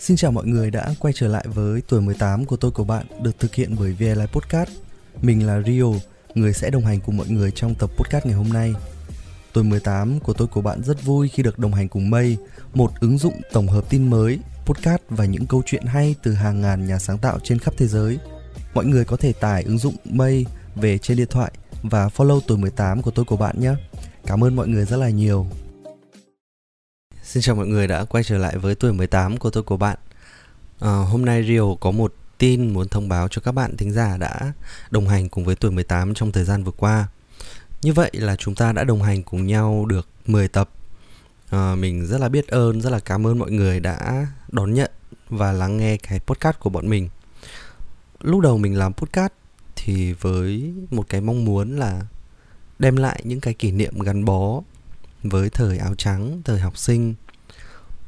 Xin chào mọi người đã quay trở lại với Tuổi 18 của tôi của bạn, được thực hiện bởi VLive Podcast. Mình là Rio, người sẽ đồng hành cùng mọi người trong tập podcast ngày hôm nay. Tuổi 18 của tôi của bạn rất vui khi được đồng hành cùng Mây, một ứng dụng tổng hợp tin mới, podcast và những câu chuyện hay từ hàng ngàn nhà sáng tạo trên khắp thế giới. Mọi người có thể tải ứng dụng Mây về trên điện thoại và follow Tuổi 18 của tôi của bạn nhé. Cảm ơn mọi người rất là nhiều. Xin chào mọi người đã quay trở lại với Tuổi 18 của tôi của bạn. Hôm nay Rio có một tin muốn thông báo cho các bạn thính giả đã đồng hành cùng với Tuổi 18 trong thời gian vừa qua. Như vậy là chúng ta đã đồng hành cùng nhau được 10 tập. Mình rất là biết ơn, rất là cảm ơn mọi người đã đón nhận và lắng nghe cái podcast của bọn mình. Lúc đầu mình làm podcast thì với một cái mong muốn là đem lại những cái kỷ niệm gắn bó với thời áo trắng, thời học sinh.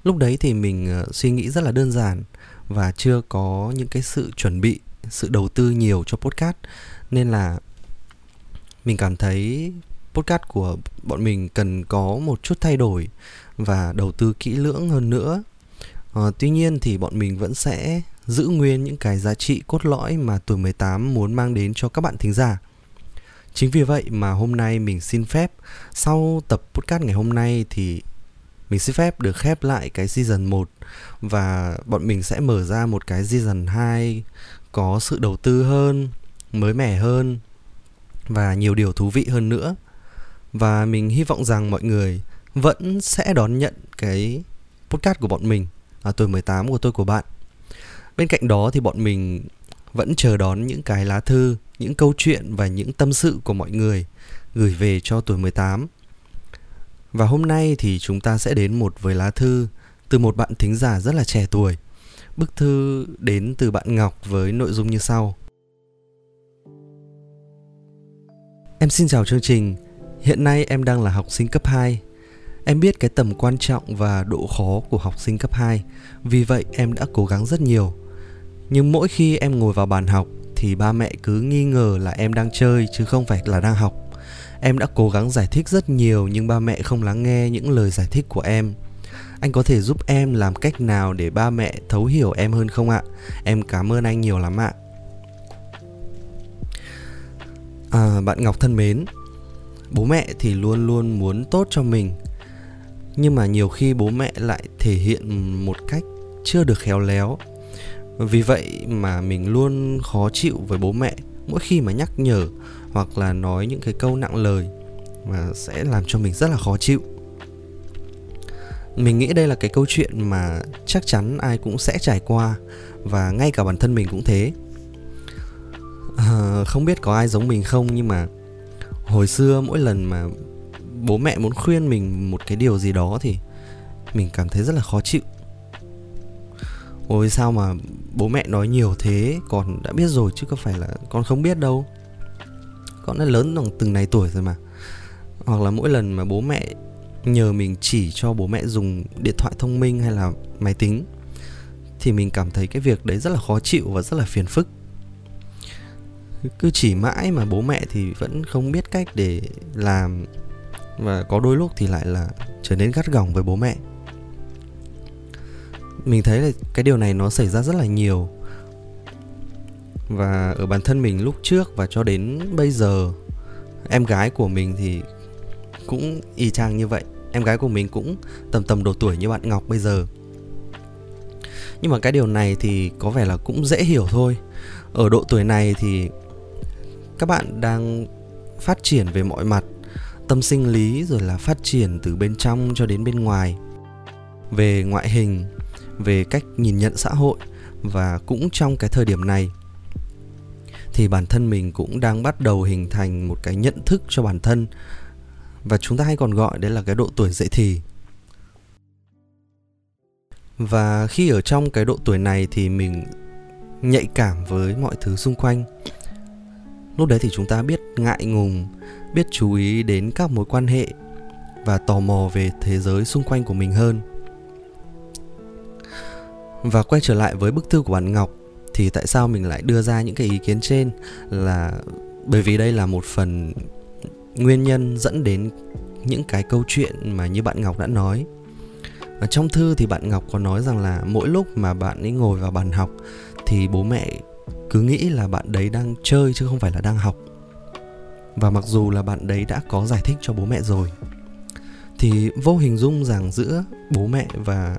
Lúc đấy thì mình suy nghĩ rất là đơn giản và chưa có những cái sự chuẩn bị, sự đầu tư nhiều cho podcast, nên là mình cảm thấy podcast của bọn mình cần có một chút thay đổi và đầu tư kỹ lưỡng hơn nữa. Tuy nhiên thì bọn mình vẫn sẽ giữ nguyên những cái giá trị cốt lõi mà Tuổi 18 muốn mang đến cho các bạn thính giả. Chính vì vậy mà hôm nay mình xin phép, sau tập podcast ngày hôm nay thì mình xin phép được khép lại cái season 1 và bọn mình sẽ mở ra một cái season 2 có sự đầu tư hơn, mới mẻ hơn và nhiều điều thú vị hơn nữa. Và mình hy vọng rằng mọi người vẫn sẽ đón nhận cái podcast của bọn mình, Tuổi 18 của tôi của bạn. Bên cạnh đó thì bọn mình vẫn chờ đón những cái lá thư, những câu chuyện và những tâm sự của mọi người gửi về cho Tuổi 18. Và hôm nay thì chúng ta sẽ đến một với lá thư từ một bạn thính giả rất là trẻ tuổi. Bức thư đến từ bạn Ngọc với nội dung như sau. Em xin chào chương trình. Hiện nay em đang là học sinh cấp 2. Em biết cái tầm quan trọng và độ khó của học sinh cấp 2. Vì vậy em đã cố gắng rất nhiều. Nhưng mỗi khi em ngồi vào bàn học thì ba mẹ cứ nghi ngờ là em đang chơi chứ không phải là đang học. Em đã cố gắng giải thích rất nhiều nhưng ba mẹ không lắng nghe những lời giải thích của em. Anh có thể giúp em làm cách nào để ba mẹ thấu hiểu em hơn không ạ? Em cảm ơn anh nhiều lắm ạ. Bạn Ngọc thân mến, bố mẹ thì luôn luôn muốn tốt cho mình. Nhưng mà nhiều khi bố mẹ lại thể hiện một cách chưa được khéo léo. Vì vậy mà mình luôn khó chịu với bố mẹ mỗi khi mà nhắc nhở hoặc là nói những cái câu nặng lời mà sẽ làm cho mình rất là khó chịu. Mình nghĩ đây là cái câu chuyện mà chắc chắn ai cũng sẽ trải qua và ngay cả bản thân mình cũng thế. Không biết có ai giống mình không, nhưng mà hồi xưa mỗi lần mà bố mẹ muốn khuyên mình một cái điều gì đó thì mình cảm thấy rất là khó chịu. Ôi sao mà bố mẹ nói nhiều thế, con đã biết rồi chứ có phải là con không biết đâu. Con đã lớn bằng từng này tuổi rồi mà. Hoặc là mỗi lần mà bố mẹ nhờ mình chỉ cho bố mẹ dùng điện thoại thông minh hay là máy tính thì mình cảm thấy cái việc đấy rất là khó chịu và rất là phiền phức. Cứ chỉ mãi mà bố mẹ thì vẫn không biết cách để làm. Và có đôi lúc thì lại là trở nên gắt gỏng với bố mẹ. Mình thấy là cái điều này nó xảy ra rất là nhiều. Và ở bản thân mình lúc trước và cho đến bây giờ, em gái của mình thì cũng y chang như vậy. Em gái của mình cũng tầm độ tuổi như bạn Ngọc bây giờ. Nhưng mà cái điều này thì có vẻ là cũng dễ hiểu thôi. Ở độ tuổi này thì các bạn đang phát triển về mọi mặt, tâm sinh lý rồi là phát triển từ bên trong cho đến bên ngoài, về ngoại hình, về cách nhìn nhận xã hội. Và cũng trong cái thời điểm này thì bản thân mình cũng đang bắt đầu hình thành một cái nhận thức cho bản thân. Và chúng ta hay còn gọi đấy là cái độ tuổi dậy thì. Và khi ở trong cái độ tuổi này thì mình nhạy cảm với mọi thứ xung quanh. Lúc đấy thì chúng ta biết ngại ngùng, biết chú ý đến các mối quan hệ và tò mò về thế giới xung quanh của mình hơn. Và quay trở lại với bức thư của bạn Ngọc thì tại sao mình lại đưa ra những cái ý kiến trên là bởi vì đây là một phần nguyên nhân dẫn đến những cái câu chuyện mà như bạn Ngọc đã nói. Ở trong thư thì bạn Ngọc có nói rằng là mỗi lúc mà bạn ấy ngồi vào bàn học thì bố mẹ cứ nghĩ là bạn đấy đang chơi chứ không phải là đang học. Và mặc dù là bạn đấy đã có giải thích cho bố mẹ rồi, thì vô hình dung rằng giữa bố mẹ và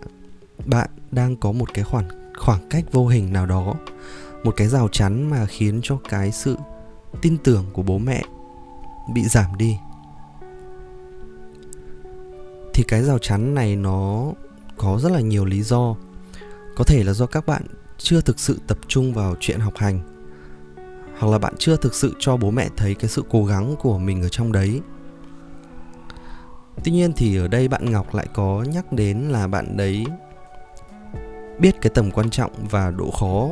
bạn đang có một cái khoảng cách vô hình nào đó, một cái rào chắn mà khiến cho cái sự tin tưởng của bố mẹ bị giảm đi. Thì cái rào chắn này nó có rất là nhiều lý do. Có thể là do các bạn chưa thực sự tập trung vào chuyện học hành, hoặc là bạn chưa thực sự cho bố mẹ thấy cái sự cố gắng của mình ở trong đấy. Tuy nhiên thì ở đây bạn Ngọc lại có nhắc đến là bạn đấy biết cái tầm quan trọng và độ khó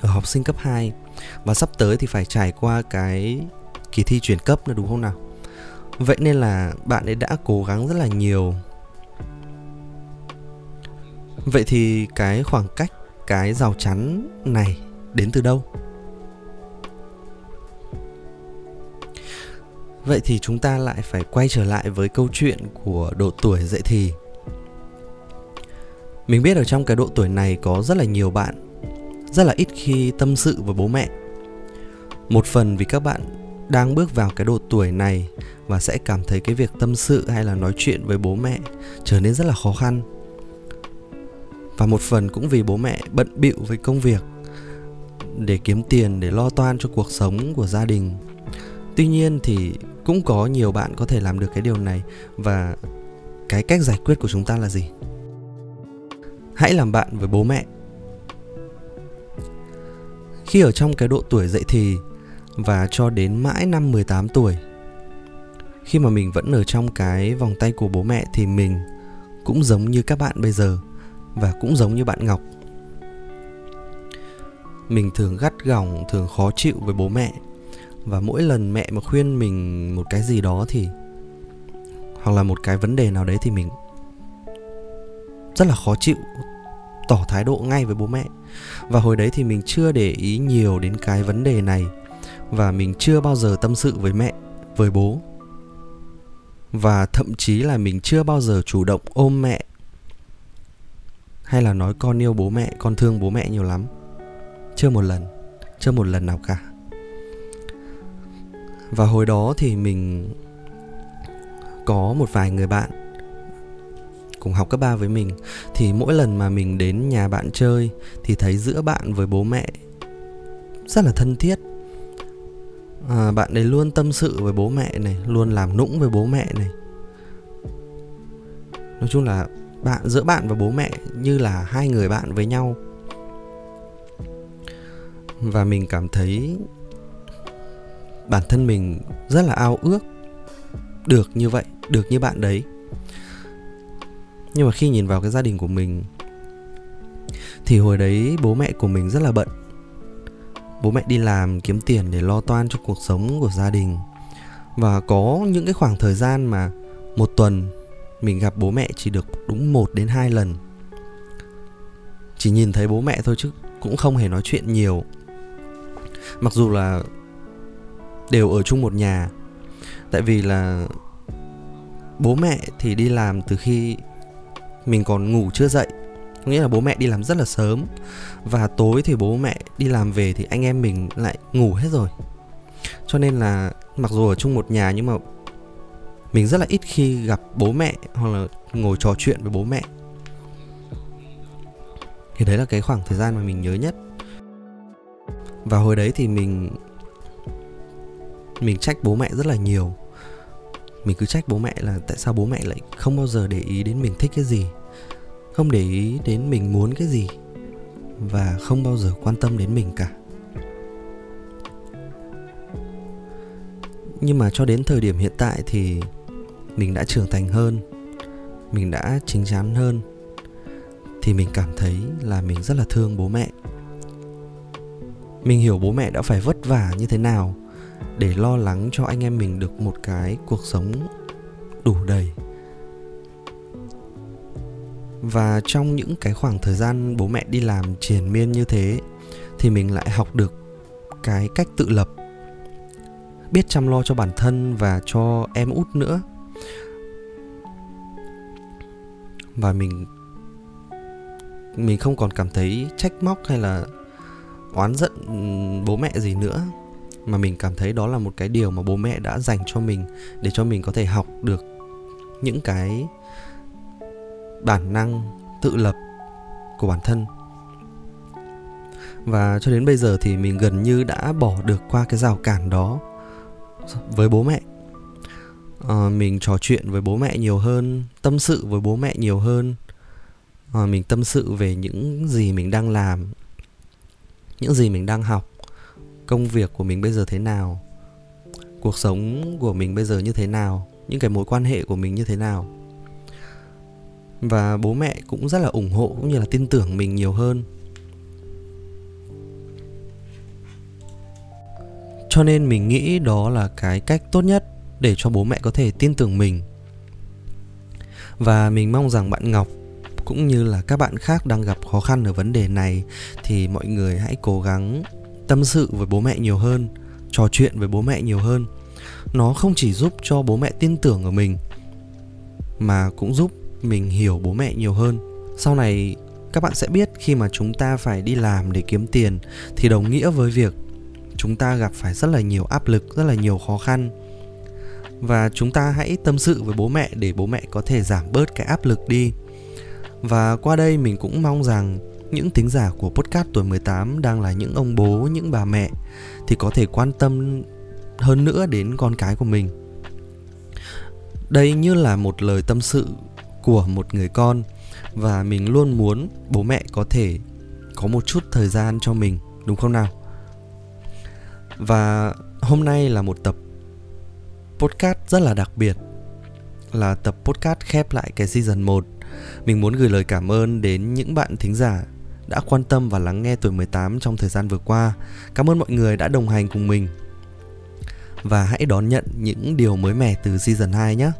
ở học sinh cấp 2, và sắp tới thì phải trải qua cái kỳ thi chuyển cấp nữa, đúng không nào? Vậy nên là bạn ấy đã cố gắng rất là nhiều. Vậy thì cái khoảng cách, cái rào chắn này đến từ đâu? Vậy thì chúng ta lại phải quay trở lại với câu chuyện của độ tuổi dậy thì. Mình biết ở trong cái độ tuổi này có rất là nhiều bạn rất là ít khi tâm sự với bố mẹ. Một phần vì các bạn đang bước vào cái độ tuổi này và sẽ cảm thấy cái việc tâm sự hay là nói chuyện với bố mẹ trở nên rất là khó khăn. Và một phần cũng vì bố mẹ bận bịu với công việc để kiếm tiền, để lo toan cho cuộc sống của gia đình. Tuy nhiên thì cũng có nhiều bạn có thể làm được cái điều này. Và cái cách giải quyết của chúng ta là gì? Hãy làm bạn với bố mẹ. Khi ở trong cái độ tuổi dậy thì và cho đến mãi năm 18 tuổi, khi mà mình vẫn ở trong cái vòng tay của bố mẹ, thì mình cũng giống như các bạn bây giờ, và cũng giống như bạn Ngọc. Mình thường gắt gỏng, thường khó chịu với bố mẹ. Và mỗi lần mẹ mà khuyên mình một cái gì đó thì, hoặc là một cái vấn đề nào đấy, thì mình rất là khó chịu, tỏ thái độ ngay với bố mẹ. Và hồi đấy thì mình chưa để ý nhiều đến cái vấn đề này, và mình chưa bao giờ tâm sự với mẹ, với bố. Và thậm chí là mình chưa bao giờ chủ động ôm mẹ, hay là nói con yêu bố mẹ, con thương bố mẹ nhiều lắm. Chưa một lần nào cả. Và hồi đó thì mình có một vài người bạn cùng học cấp 3 với mình. Thì mỗi lần mà mình đến nhà bạn chơi thì thấy giữa bạn với bố mẹ rất là thân thiết. Bạn ấy luôn tâm sự với bố mẹ này, luôn làm nũng với bố mẹ này. Nói chung là giữa bạn và bố mẹ như là hai người bạn với nhau. Và mình cảm thấy bản thân mình rất là ao ước được như vậy, được như bạn đấy. Nhưng mà khi nhìn vào cái gia đình của mình thì hồi đấy bố mẹ của mình rất là bận. Bố mẹ đi làm kiếm tiền để lo toan cho cuộc sống của gia đình. Và có những cái khoảng thời gian mà một tuần mình gặp bố mẹ chỉ được đúng 1 đến 2 lần. Chỉ nhìn thấy bố mẹ thôi chứ cũng không hề nói chuyện nhiều. Mặc dù là đều ở chung một nhà. Tại vì là bố mẹ thì đi làm từ khi mình còn ngủ chưa dậy. Nghĩa là bố mẹ đi làm rất là sớm. Và tối thì bố mẹ đi làm về thì anh em mình lại ngủ hết rồi. Cho nên là mặc dù ở chung một nhà nhưng mà mình rất là ít khi gặp bố mẹ, hoặc là ngồi trò chuyện với bố mẹ. Thì đấy là cái khoảng thời gian mà mình nhớ nhất. Và hồi đấy thì mình trách bố mẹ rất là nhiều. Mình cứ trách bố mẹ là tại sao bố mẹ lại không bao giờ để ý đến mình thích cái gì, không để ý đến mình muốn cái gì, và không bao giờ quan tâm đến mình cả. Nhưng mà cho đến thời điểm hiện tại thì mình đã trưởng thành hơn, mình đã chín chắn hơn, thì mình cảm thấy là mình rất là thương bố mẹ. Mình hiểu bố mẹ đã phải vất vả như thế nào để lo lắng cho anh em mình được một cái cuộc sống đủ đầy. Và trong những cái khoảng thời gian bố mẹ đi làm triền miên như thế thì mình lại học được cái cách tự lập, biết chăm lo cho bản thân và cho em út nữa. và mình không còn cảm thấy trách móc hay là oán giận bố mẹ gì nữa, mà mình cảm thấy đó là một cái điều mà bố mẹ đã dành cho mình để cho mình có thể học được những cái bản năng tự lập của bản thân. Và cho đến bây giờ thì mình gần như đã bỏ được qua cái rào cản đó với bố mẹ. Mình trò chuyện với bố mẹ nhiều hơn, tâm sự với bố mẹ nhiều hơn. Mình tâm sự về những gì mình đang làm, những gì mình đang học, công việc của mình bây giờ thế nào, cuộc sống của mình bây giờ như thế nào, những cái mối quan hệ của mình như thế nào. Và bố mẹ cũng rất là ủng hộ cũng như là tin tưởng mình nhiều hơn. Cho nên mình nghĩ đó là cái cách tốt nhất để cho bố mẹ có thể tin tưởng mình. Và mình mong rằng bạn Ngọc cũng như là các bạn khác đang gặp khó khăn ở vấn đề này thì mọi người hãy cố gắng tâm sự với bố mẹ nhiều hơn, trò chuyện với bố mẹ nhiều hơn. Nó không chỉ giúp cho bố mẹ tin tưởng ở mình mà cũng giúp mình hiểu bố mẹ nhiều hơn. Sau này các bạn sẽ biết khi mà chúng ta phải đi làm để kiếm tiền thì đồng nghĩa với việc chúng ta gặp phải rất là nhiều áp lực, rất là nhiều khó khăn. Và chúng ta hãy tâm sự với bố mẹ để bố mẹ có thể giảm bớt cái áp lực đi. Và qua đây mình cũng mong rằng những thính giả của podcast Tuổi 18 đang là những ông bố, những bà mẹ thì có thể quan tâm hơn nữa đến con cái của mình. Đây như là một lời tâm sự của một người con, và mình luôn muốn bố mẹ có thể có một chút thời gian cho mình, đúng không nào? Và hôm nay là một tập podcast rất là đặc biệt, là tập podcast khép lại cái season 1. Mình muốn gửi lời cảm ơn đến những bạn thính giả đã quan tâm và lắng nghe Tuổi 18 trong thời gian vừa qua. Cảm ơn mọi người đã đồng hành cùng mình. Và hãy đón nhận những điều mới mẻ từ season 2 nhé.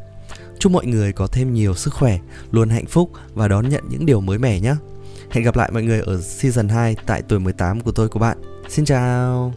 Chúc mọi người có thêm nhiều sức khỏe, luôn hạnh phúc và đón nhận những điều mới mẻ nhé. Hẹn gặp lại mọi người ở season 2 tại Tuổi 18 của tôi, của bạn. Xin chào!